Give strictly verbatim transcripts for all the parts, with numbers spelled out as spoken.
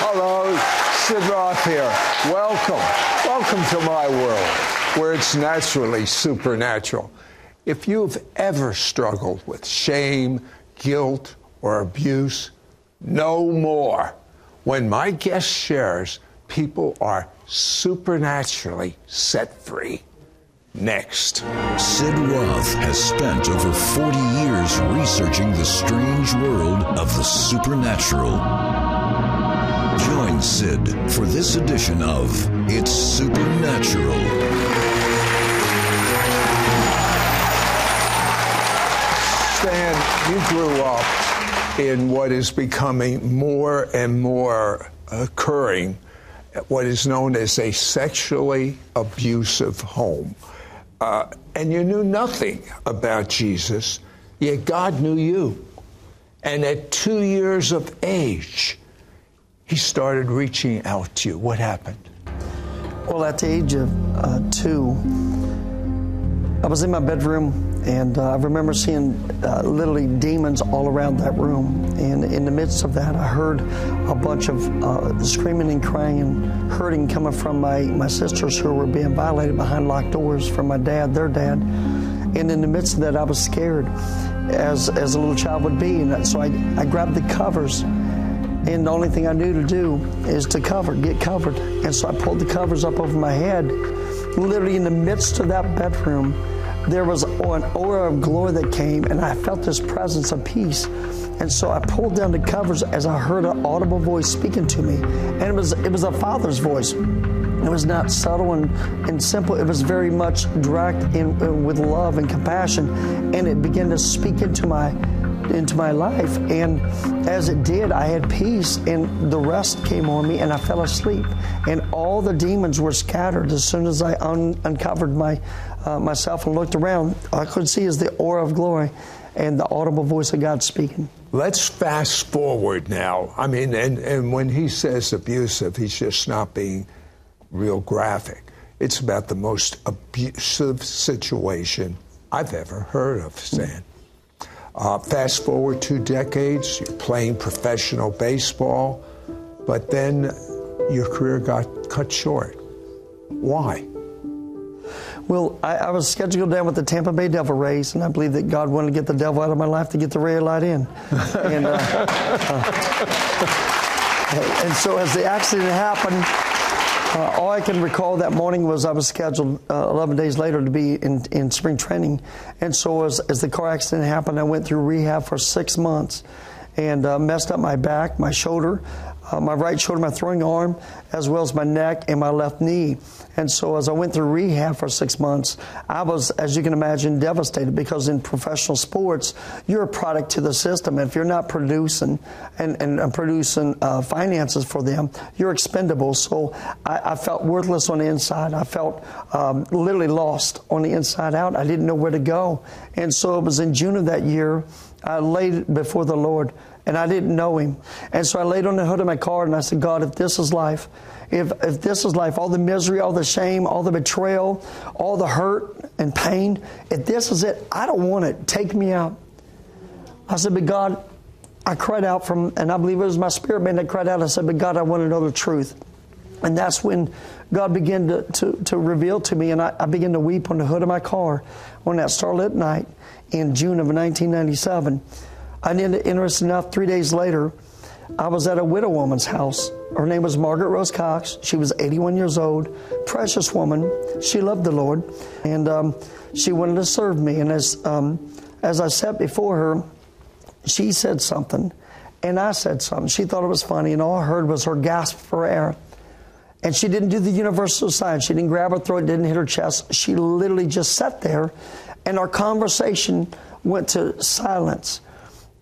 Hello, Sid Roth here. Welcome. Welcome to my world, where it's naturally supernatural. If you've ever struggled with shame, guilt, or abuse, no more. When my guest shares, people are supernaturally set free. Next. Sid Roth has spent over forty years researching the strange world of the supernatural. Join Sid for this edition of It's Supernatural. Stan, you grew up in what is becoming more and more occurring, what is known as a sexually abusive home. Uh, and you knew nothing about Jesus, yet God knew you. And at two years of age, He started reaching out to you. What happened? Well, at the age of uh, two, I was in my bedroom, and uh, I remember seeing uh, literally demons all around that room. And in the midst of that, I heard a bunch of uh, screaming and crying and hurting coming from my, my sisters who were being violated behind locked doors from my dad, their dad. And in the midst of that, I was scared, as, as a little child would be. And so I, I grabbed the covers. And the only thing I knew to do is to cover, get covered. And so I pulled the covers up over my head. Literally in the midst of that bedroom, there was an aura of glory that came, and I felt this presence of peace. And so I pulled down the covers as I heard an audible voice speaking to me. And it was, it was a father's voice. It was not subtle and, and simple. It was very much direct and, and with love and compassion. And it began to speak into my into my life, and as it did, I had peace, and the rest came on me, and I fell asleep, and all the demons were scattered as soon as I un- uncovered my uh, myself and looked around. All I could see is the aura of glory and the audible voice of God speaking. Let's fast forward now. I mean, and, and when he says abusive, he's just not being real graphic. It's about the most abusive situation I've ever heard of, Stan. Mm-hmm. Uh, fast forward two decades, you're playing professional baseball, but then your career got cut short. Why? Well, I, I was scheduled down with the Tampa Bay Devil Rays, and I believe that God wanted to get the devil out of my life to get the red light in. And, uh, uh, and so as the accident happened, Uh, all I can recall that morning was I was scheduled uh, eleven days later to be in, in spring training. And so as, as the car accident happened, I went through rehab for six months and uh, messed up my back, my shoulder, uh, my right shoulder, my throwing arm, as well as my neck and my left knee. And so as I went through rehab for six months, I was, as you can imagine, devastated, because in professional sports, you're a product to the system. If you're not producing and, and, and producing uh, finances for them, you're expendable. So I, I felt worthless on the inside. I felt um, literally lost on the inside out. I didn't know where to go. And so it was in June of that year, I laid before the Lord, and I didn't know Him. And so I laid on the hood of my car, and I said, God, if this is life, If if this is life, all the misery, all the shame, all the betrayal, all the hurt and pain, if this is it, I don't want it. Take me out. I said, but God, I cried out from, and I believe it was my spirit man that cried out. I said, but God, I want to know the truth. And that's when God began to, to, to reveal to me, and I, I began to weep on the hood of my car on that starlit night in June of nineteen ninety-seven. And then, interesting enough, three days later, I was at a widow woman's house. Her name was Margaret Rose Cox. She was eighty-one years old, precious woman. She loved the Lord, and um, she wanted to serve me. And as um, as I sat before her, she said something, and I said something. She thought it was funny, and all I heard was her gasp for air. And she didn't do the universal sign. She didn't grab her throat, didn't hit her chest. She literally just sat there, and our conversation went to silence.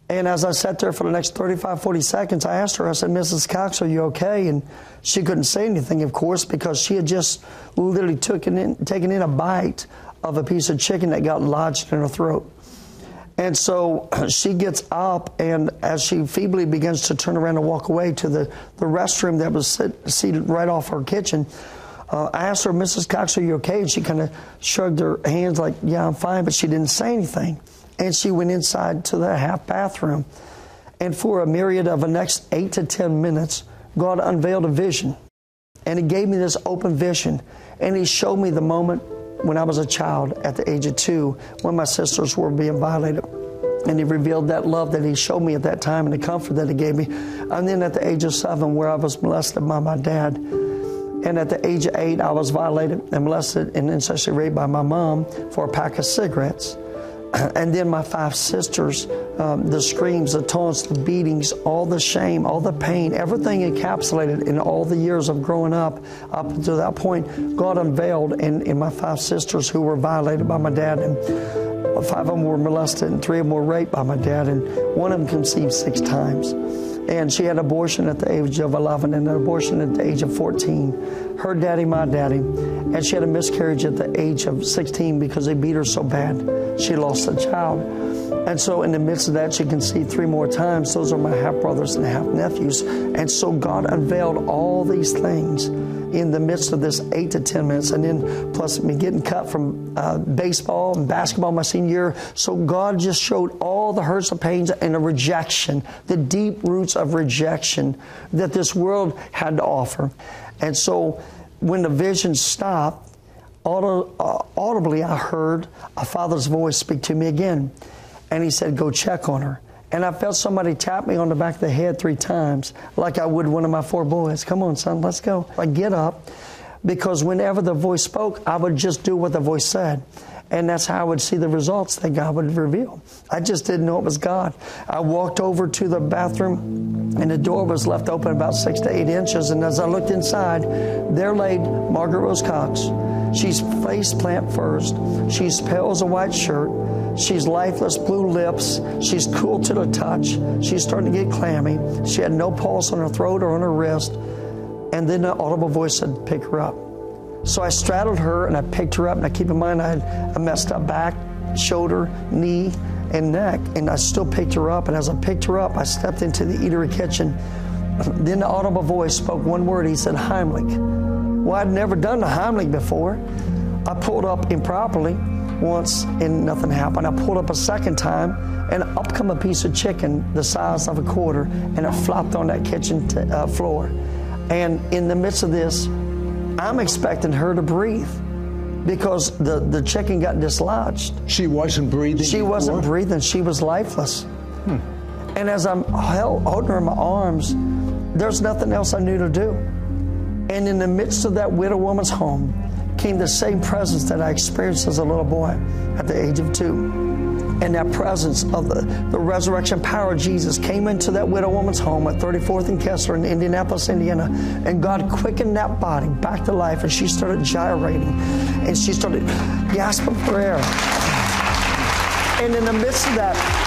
And as I sat there for the next thirty-five, forty seconds, I asked her, I said, Missus Cox, are you okay? And she couldn't say anything, of course, because she had just literally took in, taken in a bite of a piece of chicken that got lodged in her throat. And so she gets up, and as she feebly begins to turn around and walk away to the, the restroom that was sit, seated right off her kitchen, uh, I asked her, Missus Cox, are you okay? And she kind of shrugged her hands like, yeah, I'm fine, but she didn't say anything. And she went inside to the half bathroom. And for a myriad of the next eight to ten minutes, God unveiled a vision, and He gave me this open vision, and He showed me the moment when I was a child at the age of two when my sisters were being violated. And He revealed that love that He showed me at that time and the comfort that He gave me. And then at the age of seven, where I was molested by my dad. And at the age of eight, I was violated and molested and sexually raped by my mom for a pack of cigarettes. And then my five sisters, um, the screams, the taunts, the beatings, all the shame, all the pain, everything encapsulated in all the years of growing up, up until that point, God unveiled in, in my five sisters who were violated by my dad. And five of them were molested and three of them were raped by my dad. And one of them conceived six times. And she had abortion at the age of eleven and an abortion at the age of fourteen. Her daddy, my daddy. And she had a miscarriage at the age of sixteen because they beat her so bad. She lost a child. And so in the midst of that, she conceived three more times. Those are my half-brothers and half-nephews. And so God unveiled all these things in the midst of this eight to ten minutes. And then plus me getting cut from uh, baseball and basketball my senior year. So God just showed all the hurts and pains and the rejection, the deep roots of rejection that this world had to offer. And so when the vision stopped, auto, uh, audibly I heard a father's voice speak to me again. And he said, "Go check on her." And I felt somebody tap me on the back of the head three times, like I would one of my four boys. "Come on, son, let's go." I get up, because whenever the voice spoke, I would just do what the voice said. And that's how I would see the results that God would reveal. I just didn't know it was God. I walked over to the bathroom, and the door was left open about six to eight inches. And as I looked inside, there laid Margaret Rose Cox. She's face plant first. She's pale as a white shirt. She's lifeless, blue lips. She's cool to the touch. She's starting to get clammy. She had no pulse on her throat or on her wrist. And then the audible voice said, "Pick her up." So I straddled her and I picked her up. Now keep in mind, I had a messed up back, shoulder, knee, and neck. And I still picked her up. And as I picked her up, I stepped into the eatery kitchen. Then the audible voice spoke one word. He said, "Heimlich." Well, I'd never done the Heimlich before. I pulled up improperly once and nothing happened. I pulled up a second time, and up come a piece of chicken the size of a quarter, and it flopped on that kitchen t- uh, floor. And in the midst of this, I'm expecting her to breathe because the, the chicken got dislodged. She wasn't breathing? She before? wasn't breathing. She was lifeless. Hmm. And as I'm held, holding her in my arms, there's nothing else I knew to do. And in the midst of that widow woman's home, came the same presence that I experienced as a little boy at the age of two. And that presence of the, the resurrection power of Jesus came into that widow woman's home at thirty-fourth and Kessler in Indianapolis, Indiana. And God quickened that body back to life, and she started gyrating. And she started gasping for air. And in the midst of that,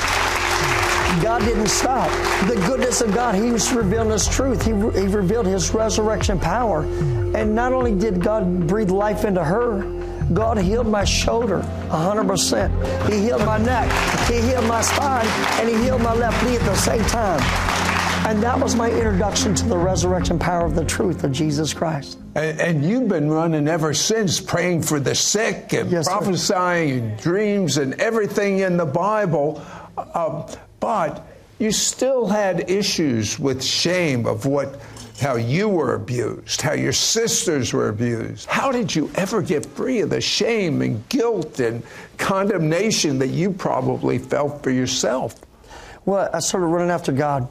God didn't stop. The goodness of God, He was revealing His truth. He, re- he revealed His resurrection power. And not only did God breathe life into her, God healed my shoulder one hundred percent. He healed my neck. He healed my spine. And He healed my left knee at the same time. And that was my introduction to the resurrection power of the truth of Jesus Christ. And, and you've been running ever since, praying for the sick and yes, prophesying sir. and dreams and everything in the Bible. Uh, But you still had issues with shame of what, how you were abused, how your sisters were abused. How did you ever get free of the shame and guilt and condemnation that you probably felt for yourself? Well, I started running after God.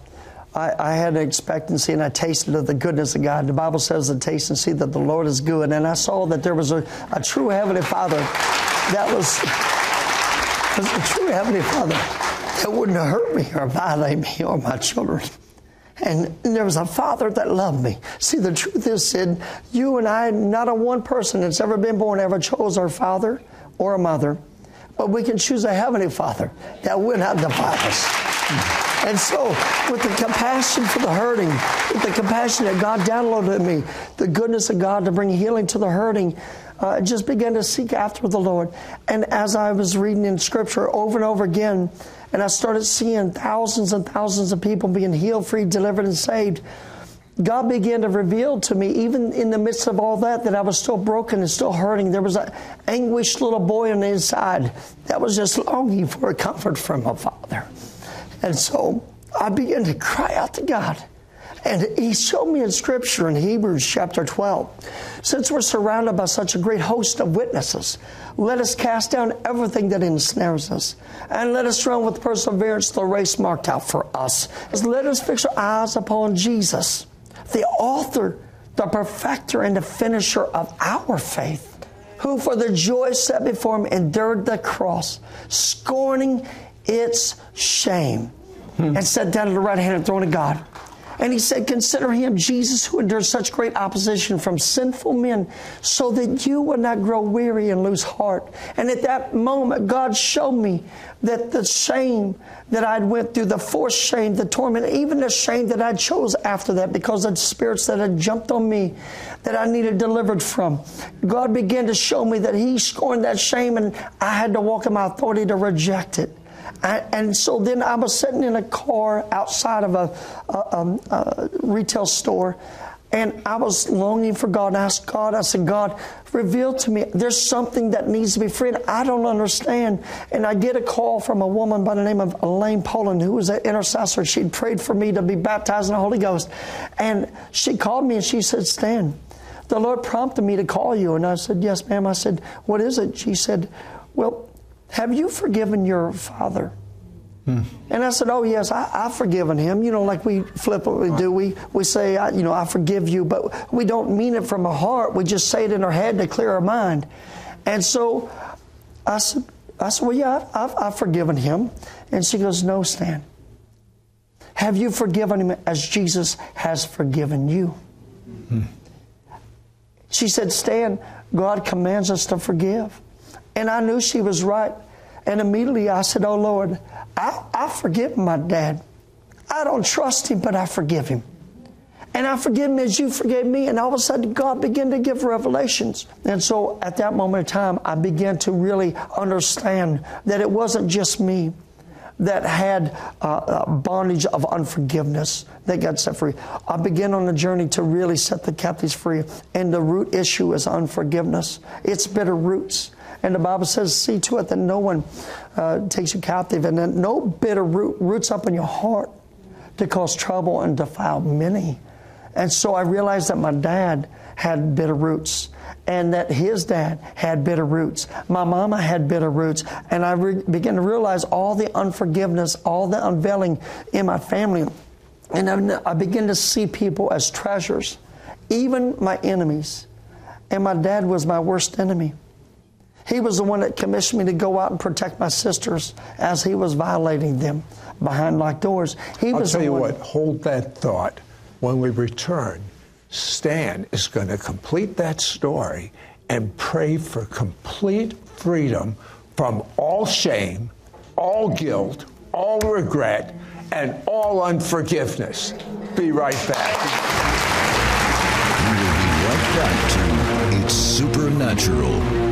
I, I had an expectancy, and I tasted of the goodness of God. The Bible says to taste and see that the Lord is good. And I saw that there was a, a true Heavenly Father that was, was a true Heavenly Father. It wouldn't hurt me or violate me or my children. And there was a Father that loved me. See, the truth is, Sid, you and I, not a one person that's ever been born ever chose our father or a mother. But we can choose a Heavenly Father that will not divide us. And so, with the compassion for the hurting, with the compassion that God downloaded in me, the goodness of God to bring healing to the hurting, I uh, just began to seek after the Lord. And as I was reading in Scripture over and over again, and I started seeing thousands and thousands of people being healed, free, delivered, and saved, God began to reveal to me, even in the midst of all that, that I was still broken and still hurting. There was an anguished little boy on the inside that was just longing for a comfort from a father. And so I began to cry out to God. And he showed me in Scripture in Hebrews chapter twelve, since we're surrounded by such a great host of witnesses, let us cast down everything that ensnares us, and let us run with perseverance the race marked out for us. Let us fix our eyes upon Jesus, the author, the perfecter, and the finisher of our faith, who for the joy set before him endured the cross, scorning its shame, hmm. and sat down at the right hand of the throne of God. And he said, consider him, Jesus, who endured such great opposition from sinful men, so that you would not grow weary and lose heart. And at that moment, God showed me that the shame that I'd went through, the forced shame, the torment, even the shame that I chose after that because of the spirits that had jumped on me that I needed delivered from. God began to show me that he scorned that shame, and I had to walk in my authority to reject it. I, and so then I was sitting in a car outside of a, a, a, a retail store, and I was longing for God. And I asked God, I said, God, reveal to me, there's something that needs to be freed. I don't understand. And I get a call from a woman by the name of Elaine Poland, who was an intercessor. She'd prayed for me to be baptized in the Holy Ghost. And she called me and she said, Stan, the Lord prompted me to call you. And I said, yes, ma'am. I said, what is it? She said, well, have you forgiven your father? Hmm. And I said, oh, yes, I, I've forgiven him. You know, like we flippantly do. We, we say, I, you know, I forgive you, but we don't mean it from our heart. We just say it in our head to clear our mind. And so I said, I said well, yeah, I've, I've forgiven him. And she goes, no, Stan. Have you forgiven him as Jesus has forgiven you? Hmm. She said, Stan, God commands us to forgive. And I knew she was right. And immediately I said, oh, Lord, I, I forgive my dad. I don't trust him, but I forgive him. And I forgive him as you forgave me. And all of a sudden, God began to give revelations. And so at that moment in time, I began to really understand that it wasn't just me that had uh, a bondage of unforgiveness that got set free. I began on a journey to really set the captives free. And the root issue is unforgiveness. It's bitter roots. And the Bible says, see to it that no one uh, takes you captive, and that no bitter root roots up in your heart to cause trouble and defile many. And so I realized that my dad had bitter roots, and that his dad had bitter roots. My mama had bitter roots. And I re- began to realize all the unforgiveness, all the unveiling in my family. And I, I began to see people as treasures, even my enemies. And my dad was my worst enemy. He was the one that commissioned me to go out and protect my sisters as he was violating them behind locked doors. He was I'll tell you what, hold that thought. When we return, Stan is going to complete that story and pray for complete freedom from all shame, all guilt, all regret, and all unforgiveness. Be right back. We will be right back to It's Supernatural.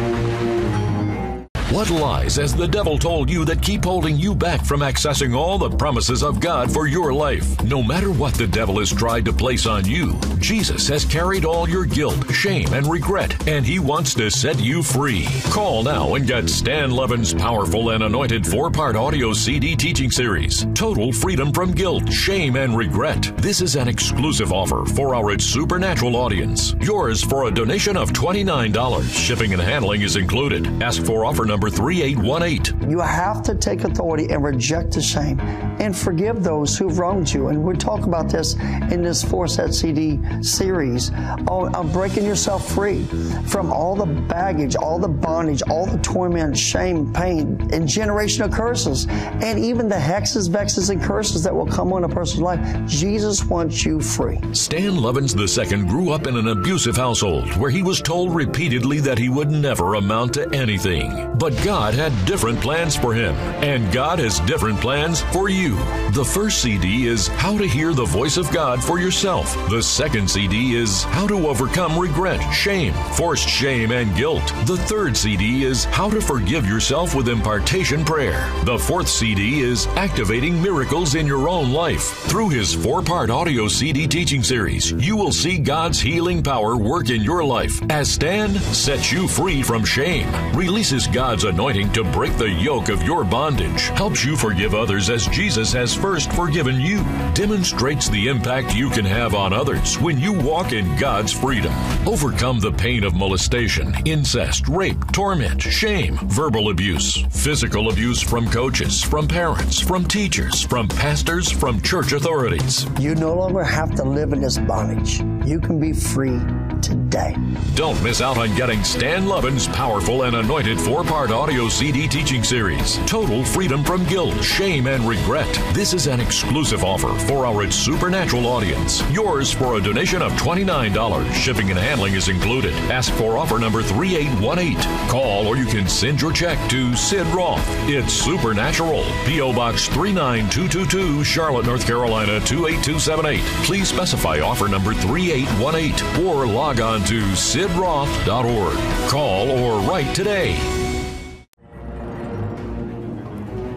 What lies has the devil told you that keep holding you back from accessing all the promises of God for your life? No matter what the devil has tried to place on you, Jesus has carried all your guilt, shame, and regret, and he wants to set you free. Call now and get Stan Lovins' powerful and anointed four-part audio C D teaching series, Total Freedom from Guilt, Shame, and Regret. This is an exclusive offer for our It's Supernatural audience. Yours for a donation of twenty-nine dollars. Shipping and handling is included. Ask for offer number Number three eight one eight. You have to take authority and reject the shame and forgive those who've wronged you. And we talk about this in this four-set C D series on, on breaking yourself free from all the baggage, all the bondage, all the torment, shame, pain, and generational curses, and even the hexes, vexes, and curses that will come on a person's life. Jesus wants you free. Stan Lovins the Second grew up in an abusive household where he was told repeatedly that he would never amount to anything. But But God had different plans for him, and God has different plans for you. The first C D is How to Hear the Voice of God for Yourself. The second C D is How to Overcome Regret, Shame, Forced Shame, and Guilt. The third C D is How to Forgive Yourself with Impartation Prayer. The fourth C D is Activating Miracles in Your Own Life. Through his four-part audio C D teaching series, you will see God's healing power work in your life as Stan sets you free from shame, releases God's God's anointing to break the yoke of your bondage, helps you forgive others as Jesus has first forgiven you, demonstrates the impact you can have on others when you walk in God's freedom. Overcome the pain of molestation, incest, rape, torment, shame, verbal abuse, physical abuse from coaches, from parents, from teachers, from pastors, from church authorities. You no longer have to live in this bondage. You can be free today. Don't miss out on getting Stan Lovins' powerful and anointed four-part audio C D teaching series, Total Freedom from Guilt, Shame, and Regret. This is an exclusive offer for our It's Supernatural audience. Yours for a donation of twenty-nine dollars. Shipping and handling is included. Ask for offer number three eight one eight. Call or you can send your check to Sid Roth. It's Supernatural. P O. Box three nine two two two, Charlotte, North Carolina two eight two seven eight. Please specify offer number three eight one eight or log on to Sid Roth dot org. Call or write today.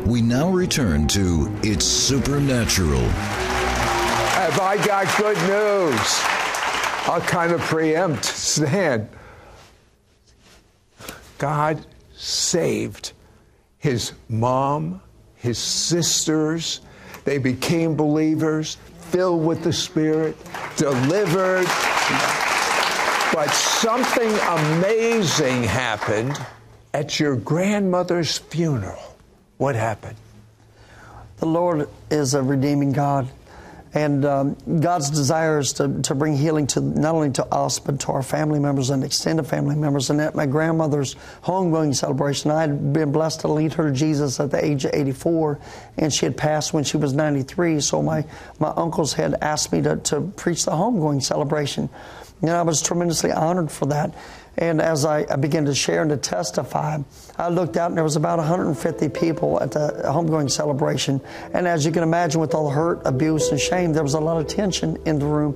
We now return to It's Supernatural. Have I got good news? I'll kind of preempt Stan. God saved his mom, his sisters. They became believers, filled with the Spirit, delivered. But something amazing happened at your grandmother's funeral. What happened? The Lord is a redeeming God. And um, God's desire is to, to bring healing to not only to us, but to our family members and extended family members. And at my grandmother's homegoing celebration, I had been blessed to lead her to Jesus at the age of eighty-four, and she had passed when she was ninety-three. So my, my uncles had asked me to, to preach the homegoing celebration. And I was tremendously honored for that. And as I, I began to share and to testify, I looked out and there was about one hundred fifty people at the homegoing celebration. And as you can imagine, with all the hurt, abuse, and shame, there was a lot of tension in the room.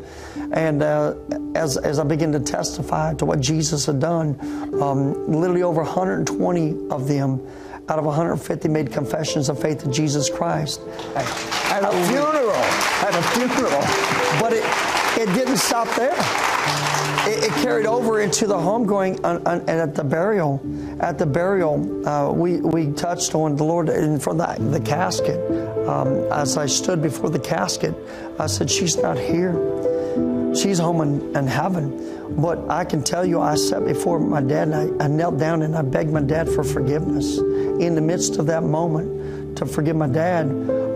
And uh, as, as I began to testify to what Jesus had done, um, literally over one hundred twenty of them out of one hundred fifty made confessions of faith in Jesus Christ. At a funeral, at a funeral. But it, it didn't stop there. It, it carried over into the homegoing and, and at the burial. At the burial, uh, we, we touched on the Lord in front of the, the casket. Um, as I stood before the casket, I said, she's not here. She's home in, in heaven. But I can tell you, I sat before my dad and I, I knelt down and I begged my dad for forgiveness. In the midst of that moment, to forgive my dad.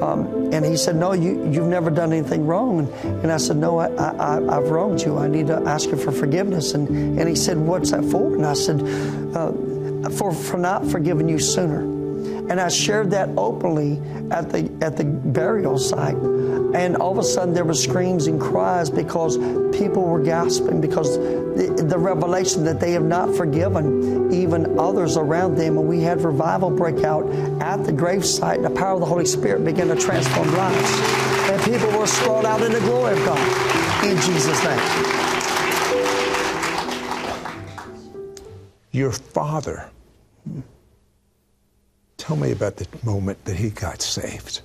Um, and he said, no, you, you've never done anything wrong. And I said, no, I, I, I've wronged you. I need to ask you for forgiveness. And, and he said, what's that for? And I said, uh, for, for not forgiving you sooner. And I shared that openly at the, at the burial site. And all of a sudden there were screams and cries because people were gasping because the, the revelation that they have not forgiven even others around them. And we had revival break out at the gravesite, and the power of the Holy Spirit began to transform lives. And people were sprawled out in the glory of God in Jesus' name. Your father. Tell me about the moment that he got saved.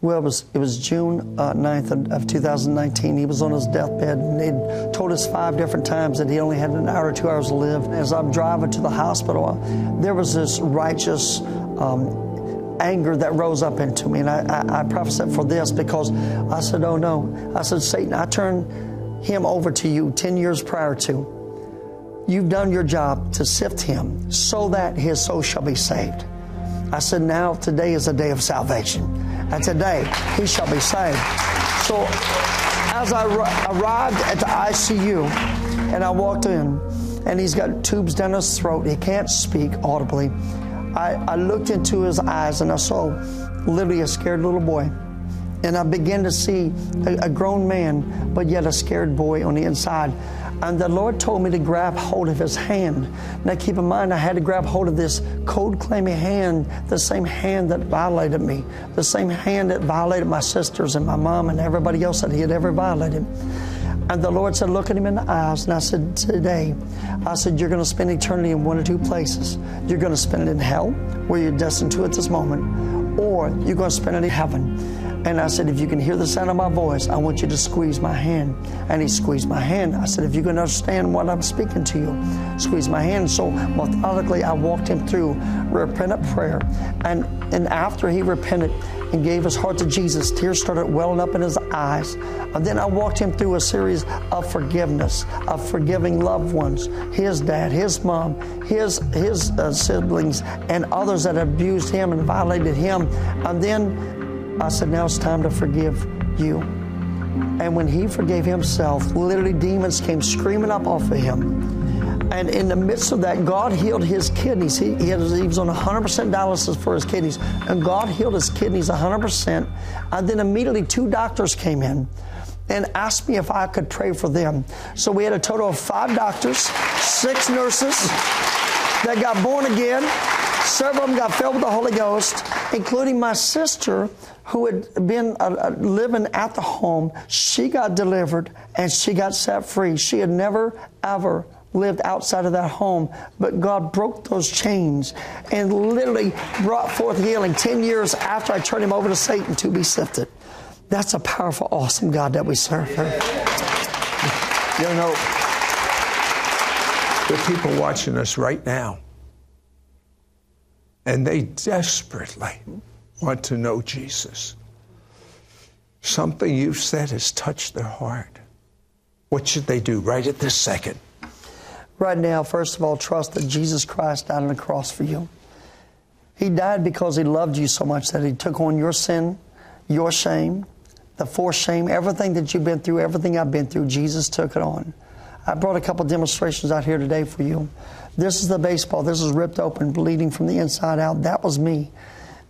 Well, it was, it was June uh, ninth of two thousand nineteen. He was on his deathbed, and they'd told us five different times that he only had an hour or two hours to live. As I'm driving to the hospital, I, there was this righteous um, anger that rose up into me. And I, I, I preface it for this because I said, oh, no. I said, Satan, I turned him over to you ten years prior to. You've done your job to sift him so that his soul shall be saved. I said, now today is a day of salvation. And today, he shall be saved. So as I r- arrived at the I C U and I walked in, and he's got tubes down his throat. He can't speak audibly. I, I looked into his eyes, and I saw literally a scared little boy. And I began to see a, a grown man, but yet a scared boy on the inside. And the Lord told me to grab hold of his hand. Now keep in mind, I had to grab hold of this cold, clammy hand, the same hand that violated me, the same hand that violated my sisters and my mom and everybody else that he had ever violated. And the Lord said, look at him in the eyes. And I said, today, I said, you're going to spend eternity in one or two places. You're going to spend it in hell, where you're destined to at this moment, or you're going to spend it in heaven. And I said, if you can hear the sound of my voice, I want you to squeeze my hand. And he squeezed my hand. I said, if you can understand what I'm speaking to you, squeeze my hand. So methodically, I walked him through repentant prayer. And, and after he repented and gave his heart to Jesus, tears started welling up in his eyes. And then I walked him through a series of forgiveness, of forgiving loved ones, his dad, his mom, his, his uh, siblings, and others that abused him and violated him. And then I said, now it's time to forgive you. And when he forgave himself, literally demons came screaming up off of him. And in the midst of that, God healed his kidneys. He, he, had, he was on one hundred percent dialysis for his kidneys. And God healed his kidneys one hundred percent. And then immediately two doctors came in and asked me if I could pray for them. So we had a total of five doctors, six nurses that got born again. Several of them got filled with the Holy Ghost, including my sister, who had been uh, living at the home. She got delivered and she got set free. She had never, ever lived outside of that home, but God broke those chains and literally brought forth healing ten years after I turned him over to Satan to be sifted. That's a powerful, awesome God that we serve. Yeah. You know, there are people watching us right now, and they desperately want to know Jesus. Something you've said has touched their heart. What should they do right at this second? Right now, first of all, trust that Jesus Christ died on the cross for you. He died because he loved you so much that he took on your sin, your shame, the forced shame, everything that you've been through, everything I've been through, Jesus took it on. I brought a couple demonstrations out here today for you. This is the baseball. This is ripped open, bleeding from the inside out. That was me.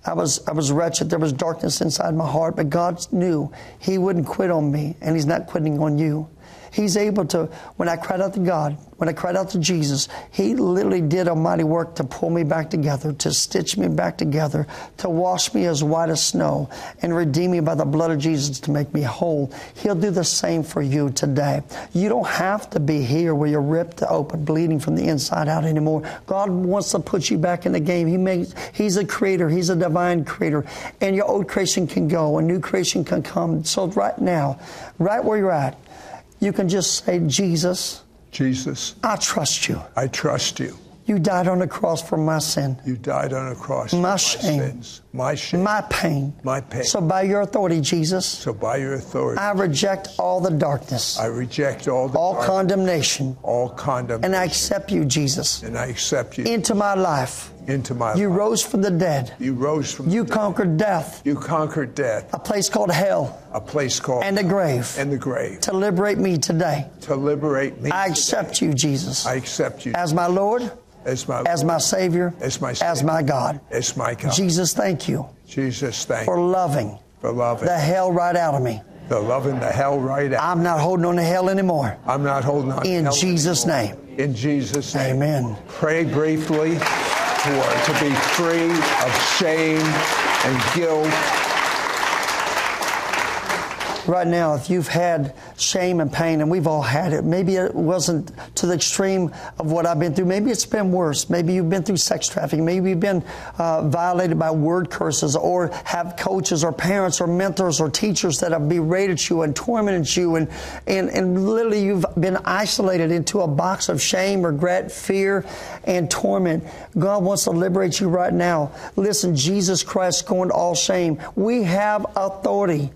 I was I was wretched. There was darkness inside my heart, but God knew he wouldn't quit on me, and he's not quitting on you. He's able to, when I cried out to God, when I cried out to Jesus, he literally did a mighty work to pull me back together, to stitch me back together, to wash me as white as snow, and redeem me by the blood of Jesus to make me whole. He'll do the same for you today. You don't have to be here where you're ripped open, bleeding from the inside out anymore. God wants to put you back in the game. He makes, he's a creator. He's a divine creator. And your old creation can go. A new creation can come. So right now, right where you're at, you can just say, Jesus, Jesus, I trust you. I trust you. You died on the cross for my sin. You died on the cross my for shame, my sins. My shame. My pain. My pain. So by your authority, Jesus. So by your authority. I reject all the darkness. I reject all the All darkness, condemnation. All condemnation. And I accept you, Jesus. And I accept you. Into my life. Into my you life. Rose from the dead. You rose from you the conquered dead. Death. You conquered death. A place called hell. A place called and the grave. And the grave. To liberate me today. To liberate me. I today. accept you, Jesus. I accept you as my Lord. As my Lord, as my Savior. As my Savior. As my God. As my God. Jesus, thank you. Jesus, thank you. For loving. For loving. The hell right out of me. The loving the hell right out. I'm not holding on to hell anymore. I'm not holding on to hell. In Jesus' name. In Jesus' name. Amen. Pray briefly. For, to be free of shame and guilt. Right now, if you've had shame and pain, and we've all had it, maybe it wasn't to the extreme of what I've been through. Maybe it's been worse. Maybe you've been through sex trafficking. Maybe you've been uh, violated by word curses, or have coaches or parents or mentors or teachers that have berated you and tormented you, and, and, and literally you've been isolated into a box of shame, regret, fear, and torment. God wants to liberate you right now. Listen, Jesus Christ scorned all shame. We have authority.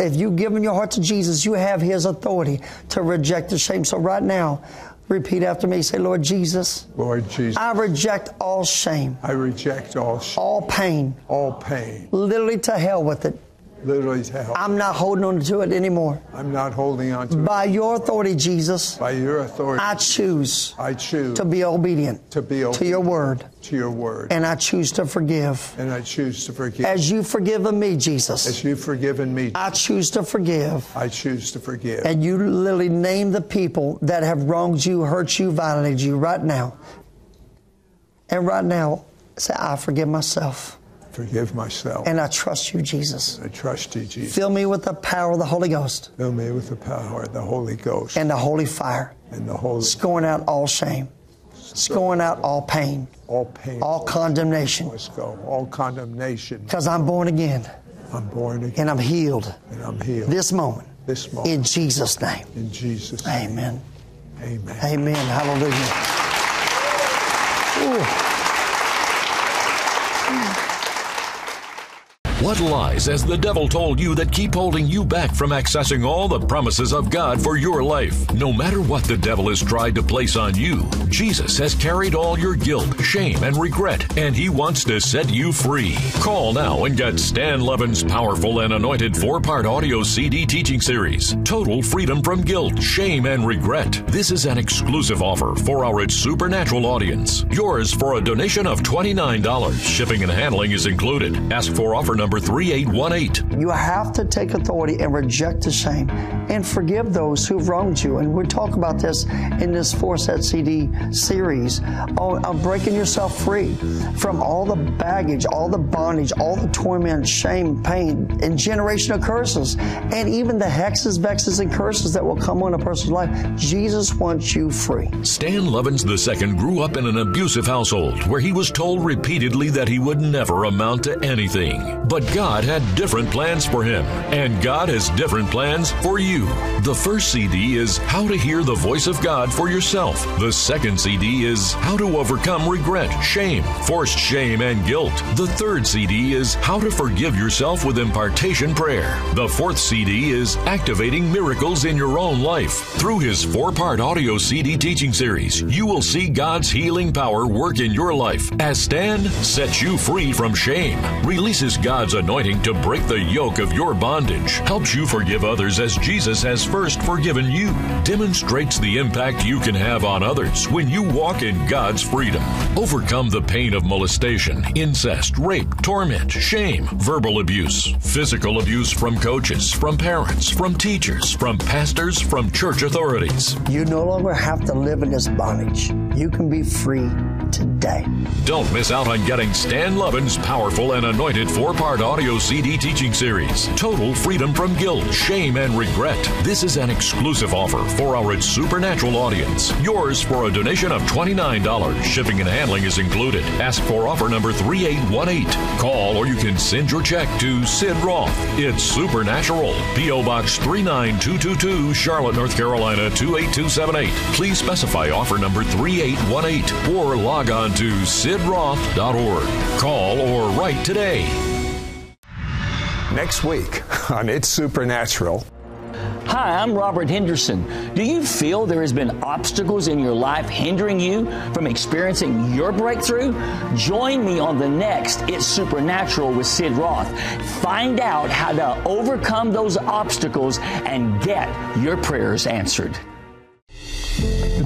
If you've given your heart to Jesus, you have his authority to reject the shame. So right now, repeat after me. Say, Lord Jesus. Lord Jesus. I reject all shame. I reject all shame. All pain. All pain. Literally to hell with it. Literally to hell. I'm not holding on to it anymore. I'm not holding on to it. By your authority, Jesus. By your authority. I choose. I choose. To be obedient. To be obedient. To your word. To your word. And I choose to forgive. And I choose to forgive. As you've forgiven me, Jesus. As you've forgiven me. I choose to forgive. I choose to forgive. And you literally name the people that have wronged you, hurt you, violated you right now. And right now, say, I forgive myself. Forgive myself. And I trust you, Jesus. And I trust you, Jesus. Fill me with the power of the Holy Ghost. Fill me with the power of the Holy Ghost. And the holy fire. And the holy. Scorn out all shame. Scorn out all pain. All pain. All condemnation. Let's go. All condemnation. Because I'm born again. I'm born again. And I'm healed. And I'm healed. This moment. This moment. In Jesus' name. In Jesus' name. Amen. Amen. Amen. Hallelujah. Ooh. What lies has the devil told you that keep holding you back from accessing all the promises of God for your life? No matter what the devil has tried to place on you, Jesus has carried all your guilt, shame, and regret, and he wants to set you free. Call now and get Stan Lovin's powerful and anointed four-part audio C D teaching series, Total Freedom from Guilt, Shame, and Regret. This is an exclusive offer for our It's Supernatural audience. Yours for a donation of twenty-nine dollars. Shipping and handling is included. Ask for offer number three eight one eight. You have to take authority and reject the shame and forgive those who've wronged you. And we'll talk about this in this four-set C D series on, on breaking yourself free from all the baggage, all the bondage, all the torment, shame, pain, and generational curses, and even the hexes, vexes, and curses that will come on a person's life. Jesus wants you free. Stan Lovins the Second grew up in an abusive household where he was told repeatedly that he would never amount to anything. But God had different plans for him, and God has different plans for you. The first C D is How to Hear the Voice of God for Yourself. The second C D is How to Overcome Regret, Shame, Forced Shame, and Guilt. The third C D is How to Forgive Yourself with Impartation Prayer. The fourth C D is Activating Miracles in Your Own Life. Through his four-part audio C D teaching series, you will see God's healing power work in your life as Stan sets you free from shame, releases God God's anointing to break the yoke of your bondage, helps you forgive others as Jesus has first forgiven you, demonstrates the impact you can have on others when you walk in God's freedom, overcome the pain of molestation, incest, rape, torment, shame, verbal abuse, physical abuse from coaches, from parents, from teachers, from pastors, from church authorities. You no longer have to live in this bondage. You can be free today. Don't miss out on getting Stan Lovin's powerful and anointed four-part audio C D teaching series, Total Freedom from Guilt, Shame, and Regret. This is an exclusive offer for our It's Supernatural audience. Yours for a donation of twenty-nine dollars. Shipping and handling is included. Ask for offer number three eight one eight. Call or you can send your check to Sid Roth. It's Supernatural. P O Box three nine two two two, Charlotte, North Carolina two eight two seven eight. Please specify offer number three eight one eight or live. Log on to Sid Roth dot org. Call or write today. Next week on It's Supernatural. Hi, I'm Robert Henderson. Do you feel there has been obstacles in your life hindering you from experiencing your breakthrough? Join me on the next It's Supernatural with Sid Roth. Find out how to overcome those obstacles and get your prayers answered.